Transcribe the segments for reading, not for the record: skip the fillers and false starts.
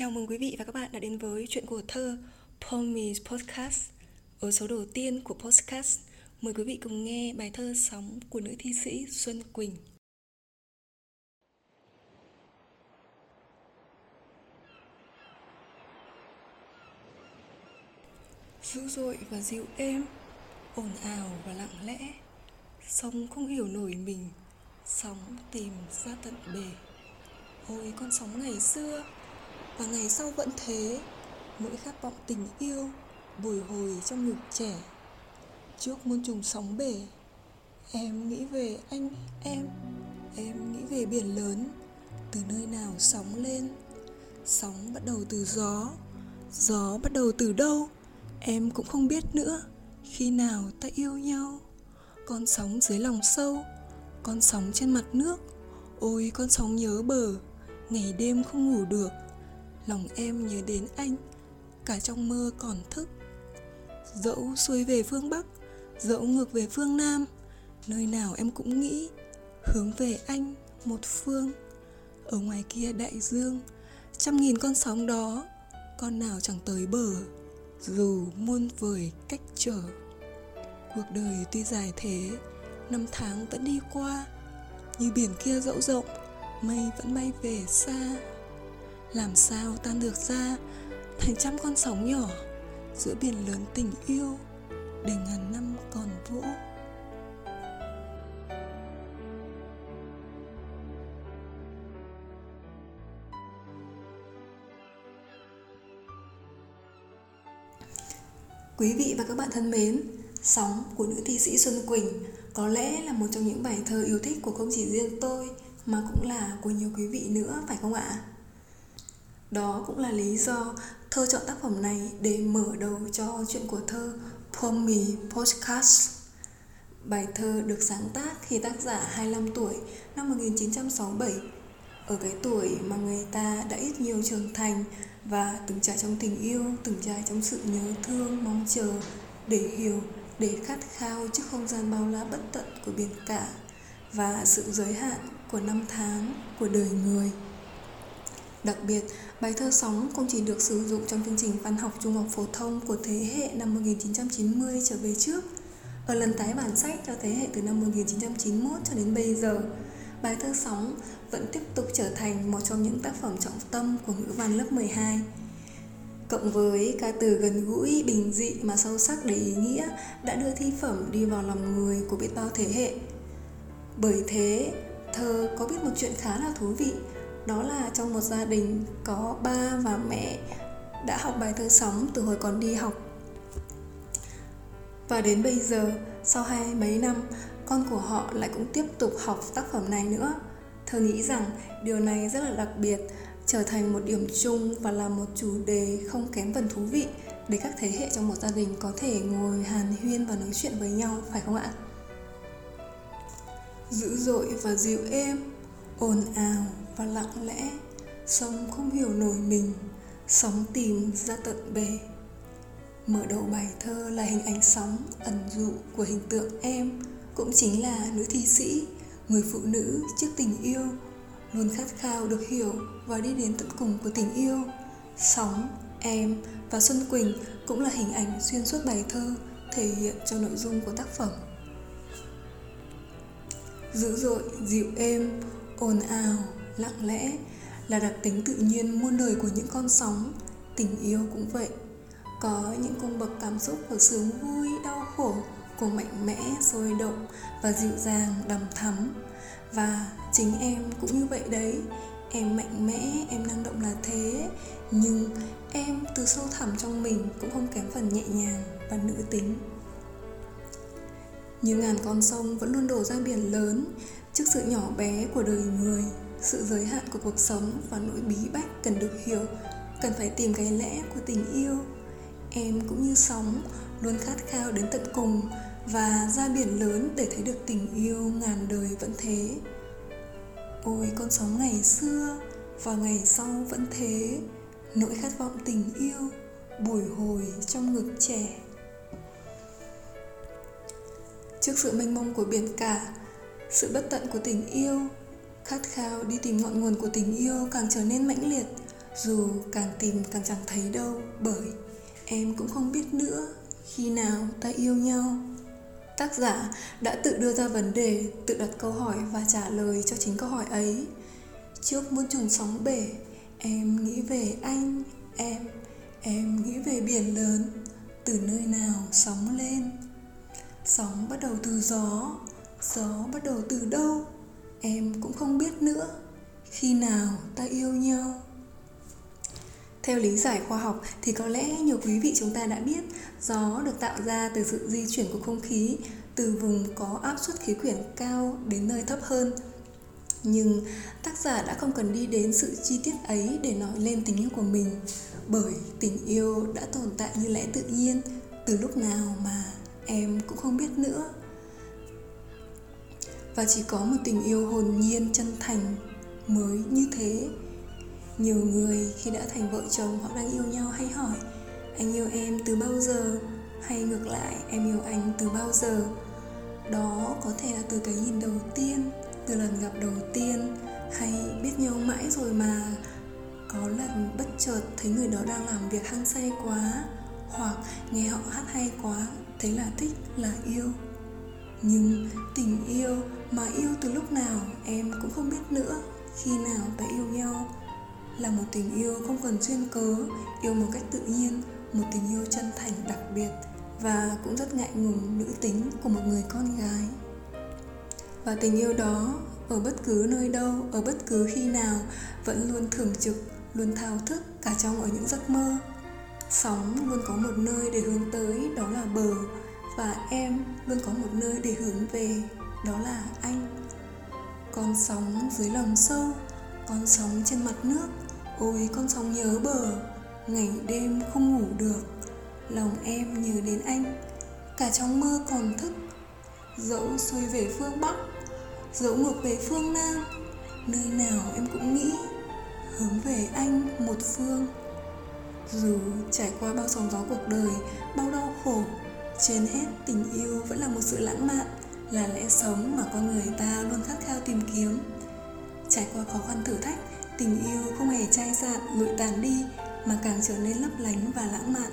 Chào mừng quý vị và các bạn đã đến với Chuyện của thơ, Poems Podcast. Ở số đầu tiên của podcast, mời quý vị cùng nghe bài thơ Sóng của nữ thi sĩ Xuân Quỳnh. Dữ dội và dịu êm, ồn ào và lặng lẽ, sóng không hiểu nổi mình, sóng tìm ra tận bể. Ôi con sóng ngày xưa và ngày sau vẫn thế, nỗi khát vọng tình yêu bồi hồi trong nhục trẻ. Trước muôn trùng sóng bể, em nghĩ về anh em nghĩ về biển lớn. Từ nơi nào sóng lên, sóng bắt đầu từ gió bắt đầu từ đâu, em cũng không biết nữa. Khi nào ta yêu nhau, con sóng dưới lòng sâu, con sóng trên mặt nước. Ôi con sóng nhớ bờ, ngày đêm không ngủ được, lòng em nhớ đến anh, cả trong mơ còn thức. Dẫu xuôi về phương Bắc, dẫu ngược về phương Nam, nơi nào em cũng nghĩ hướng về anh một phương. Ở ngoài kia đại dương, trăm nghìn con sóng đó, con nào chẳng tới bờ, dù muôn vời cách trở. Cuộc đời tuy dài thế, năm tháng vẫn đi qua, như biển kia dẫu rộng, mây vẫn bay về xa. Làm sao tan được ra thành trăm con sóng nhỏ giữa biển lớn tình yêu, để ngàn năm còn vỗ. Quý vị và các bạn thân mến, Sóng của nữ thi sĩ Xuân Quỳnh có lẽ là một trong những bài thơ yêu thích của không chỉ riêng tôi mà cũng là của nhiều quý vị nữa, phải không ạ? Đó cũng là lý do thơ chọn tác phẩm này để mở đầu cho Chuyện của thơ Poems Podcast. Bài thơ được sáng tác khi tác giả 25 tuổi năm 1967, ở cái tuổi mà người ta đã ít nhiều trưởng thành và từng trải trong tình yêu, từng trải trong sự nhớ thương, mong chờ, để hiểu, để khát khao trước không gian bao la bất tận của biển cả và sự giới hạn của năm tháng, của đời người. Đặc biệt, bài thơ Sóng không chỉ được sử dụng trong chương trình văn học trung học phổ thông của thế hệ năm 1990 trở về trước. Ở lần tái bản sách cho thế hệ từ năm 1991 cho đến bây giờ, bài thơ Sóng vẫn tiếp tục trở thành một trong những tác phẩm trọng tâm của ngữ văn lớp 12. Cộng với ca từ gần gũi, bình dị mà sâu sắc đầy ý nghĩa đã đưa thi phẩm đi vào lòng người của biết bao thế hệ. Bởi thế, thơ có biết một chuyện khá là thú vị, đó là trong một gia đình có ba và mẹ đã học bài thơ Sóng từ hồi còn đi học. Và đến bây giờ, sau hai mấy năm, con của họ lại cũng tiếp tục học tác phẩm này nữa. Thơ nghĩ rằng điều này rất là đặc biệt, trở thành một điểm chung và là một chủ đề không kém phần thú vị để các thế hệ trong một gia đình có thể ngồi hàn huyên và nói chuyện với nhau, phải không ạ? Dữ dội và dịu êm, ồn ào và lặng lẽ, sóng không hiểu nổi mình, sóng tìm ra tận bể. Mở đầu bài thơ là hình ảnh sóng ẩn dụ của hình tượng em, cũng chính là nữ thi sĩ, người phụ nữ trước tình yêu, luôn khát khao được hiểu và đi đến tận cùng của tình yêu. Sóng, em và Xuân Quỳnh cũng là hình ảnh xuyên suốt bài thơ, thể hiện cho nội dung của tác phẩm. Dữ dội, dịu êm, ồn ào, lặng lẽ là đặc tính tự nhiên muôn đời của những con sóng. Tình yêu cũng vậy, có những cung bậc cảm xúc của sướng vui, đau khổ, của mạnh mẽ, sôi động và dịu dàng, đằm thắm. Và chính em cũng như vậy đấy, em mạnh mẽ, em năng động là thế, nhưng em từ sâu thẳm trong mình cũng không kém phần nhẹ nhàng và nữ tính. Như ngàn con sông vẫn luôn đổ ra biển lớn trước sự nhỏ bé của đời người, sự giới hạn của cuộc sống và nỗi bí bách cần được hiểu, cần phải tìm cái lẽ của tình yêu. Em cũng như sóng luôn khát khao đến tận cùng và ra biển lớn để thấy được tình yêu ngàn đời vẫn thế. Ôi con sóng ngày xưa và ngày sau vẫn thế, nỗi khát vọng tình yêu bồi hồi trong ngực trẻ. Trước sự mênh mông của biển cả, sự bất tận của tình yêu, khát khao đi tìm ngọn nguồn của tình yêu càng trở nên mãnh liệt. dù càng tìm càng chẳng thấy đâu, bởi em cũng không biết nữa khi nào ta yêu nhau. Tác giả đã tự đưa ra vấn đề, tự đặt câu hỏi và trả lời cho chính câu hỏi ấy. Trước muôn trùng sóng bể, em nghĩ về anh, em nghĩ về biển lớn, từ nơi nào sóng lên. Sóng bắt đầu từ gió, gió bắt đầu từ đâu, em cũng không biết nữa, khi nào ta yêu nhau. Theo lý giải khoa học thì có lẽ nhiều quý vị chúng ta đã biết, gió được tạo ra từ sự di chuyển của không khí từ vùng có áp suất khí quyển cao đến nơi thấp hơn. Nhưng tác giả đã không cần đi đến sự chi tiết ấy để nói lên tình yêu của mình, bởi tình yêu đã tồn tại như lẽ tự nhiên từ lúc nào mà em cũng không biết nữa. Và chỉ có một tình yêu hồn nhiên chân thành mới như thế. Nhiều người khi đã thành vợ chồng hoặc đang yêu nhau hay hỏi: anh yêu em từ bao giờ? Hay ngược lại: em yêu anh từ bao giờ? Đó có thể là từ cái nhìn đầu tiên, từ lần gặp đầu tiên, hay biết nhau mãi rồi mà có lần bất chợt thấy người đó đang làm việc hăng say quá, hoặc nghe họ hát hay quá, thấy là thích, là yêu. Nhưng tình yêu mà yêu từ lúc nào em cũng không biết nữa, khi nào ta yêu nhau, là một tình yêu không cần duyên cớ, yêu một cách tự nhiên, một tình yêu chân thành đặc biệt và cũng rất ngại ngùng nữ tính của một người con gái. Và tình yêu đó, ở bất cứ nơi đâu, ở bất cứ khi nào, vẫn luôn thường trực, luôn thao thức, cả trong ở những giấc mơ. Sóng luôn có một nơi để hướng tới, đó là bờ, và em luôn có một nơi để hướng về, đó là anh. Con sóng dưới lòng sâu, con sóng trên mặt nước, ôi con sóng nhớ bờ, ngày đêm không ngủ được, lòng em nhớ đến anh, cả trong mơ còn thức. Dẫu xuôi về phương Bắc, dẫu ngược về phương Nam, nơi nào em cũng nghĩ hướng về anh một phương. Dù trải qua bao sóng gió cuộc đời, bao đau khổ, trên hết tình yêu vẫn là một sự lãng mạn, là lẽ sống mà con người ta luôn khát khao tìm kiếm. Trải qua khó khăn thử thách, tình yêu không hề chai sạn, lụi tàn đi, mà càng trở nên lấp lánh và lãng mạn.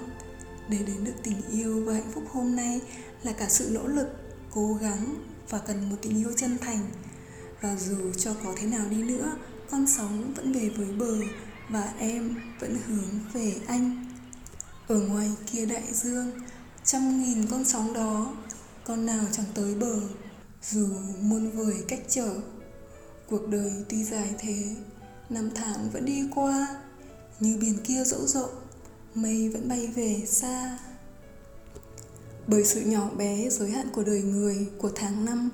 Để đến được tình yêu và hạnh phúc hôm nay là cả sự nỗ lực, cố gắng và cần một tình yêu chân thành. Và dù cho có thế nào đi nữa, con sóng vẫn về với bờ và em vẫn hướng về anh. Ở ngoài kia đại dương, trăm nghìn con sóng đó, con nào chẳng tới bờ, dù muôn vời cách trở. Cuộc đời tuy dài thế, năm tháng vẫn đi qua, như biển kia dẫu rộng, mây vẫn bay về xa. Bởi sự nhỏ bé, giới hạn của đời người, của tháng năm,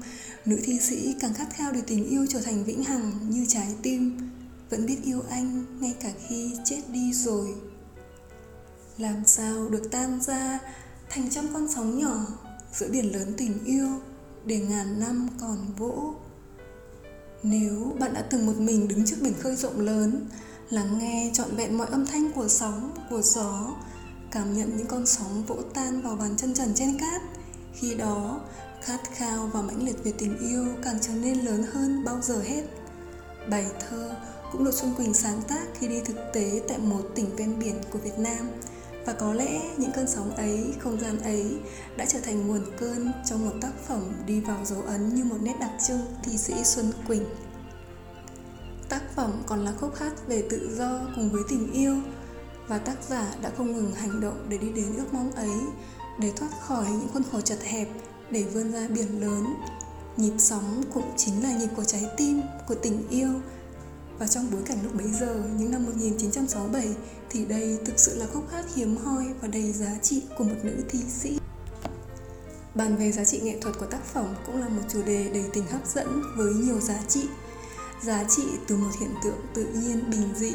nữ thi sĩ càng khát khao để tình yêu trở thành vĩnh hằng như trái tim, vẫn biết yêu anh ngay cả khi chết đi rồi. Làm sao được tan ra thành trăm con sóng nhỏ giữa biển lớn tình yêu, để ngàn năm còn vỗ. Nếu bạn đã từng một mình đứng trước biển khơi rộng lớn, lắng nghe trọn vẹn mọi âm thanh của sóng, của gió, cảm nhận những con sóng vỗ tan vào bàn chân trần trên cát, khi đó khát khao và mãnh liệt về tình yêu càng trở nên lớn hơn bao giờ hết. Bài thơ cũng được Xuân Quỳnh sáng tác khi đi thực tế tại một tỉnh ven biển của Việt Nam, và có lẽ những cơn sóng ấy, không gian ấy đã trở thành nguồn cơn cho một tác phẩm đi vào dấu ấn như một nét đặc trưng thi sĩ Xuân Quỳnh. Tác phẩm còn là khúc hát về tự do cùng với tình yêu, và tác giả đã không ngừng hành động để đi đến ước mong ấy, để thoát khỏi những khuôn khổ chật hẹp, để vươn ra biển lớn. Nhịp sóng cũng chính là nhịp của trái tim, của tình yêu. Và trong bối cảnh lúc bấy giờ, những năm 1967, thì đây thực sự là khúc hát hiếm hoi và đầy giá trị của một nữ thi sĩ. Bàn về giá trị nghệ thuật của tác phẩm cũng là một chủ đề đầy tình hấp dẫn với nhiều giá trị. Giá trị từ một hiện tượng tự nhiên bình dị,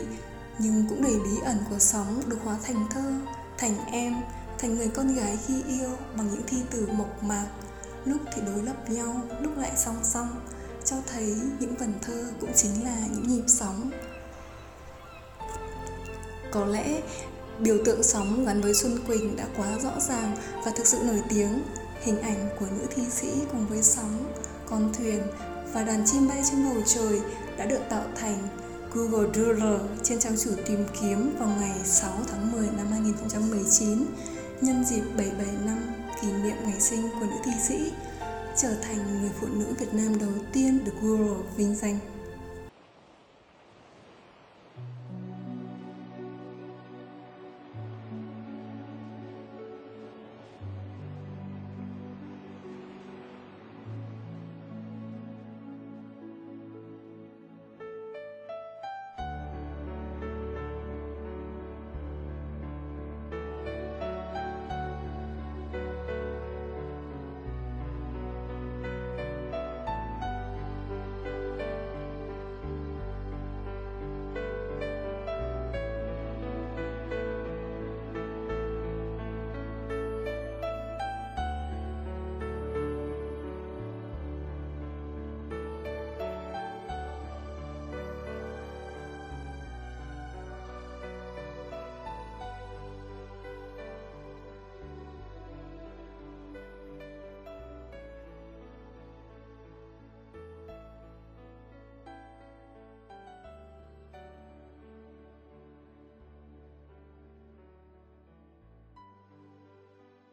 nhưng cũng đầy bí ẩn của sóng được hóa thành thơ, thành em, thành người con gái khi yêu bằng những thi từ mộc mạc, lúc thì đối lập nhau, lúc lại song song, cho thấy những vần thơ cũng chính là những nhịp sóng. Có lẽ biểu tượng sóng gắn với Xuân Quỳnh đã quá rõ ràng và thực sự nổi tiếng. Hình ảnh của nữ thi sĩ cùng với sóng, con thuyền và đàn chim bay trên bầu trời đã được tạo thành Google Doodle trên trang chủ tìm kiếm vào ngày 6 tháng 10 năm 2019 nhân dịp 77 năm kỷ niệm ngày sinh của nữ thi sĩ, trở thành người phụ nữ Việt Nam đầu tiên được Google vinh danh.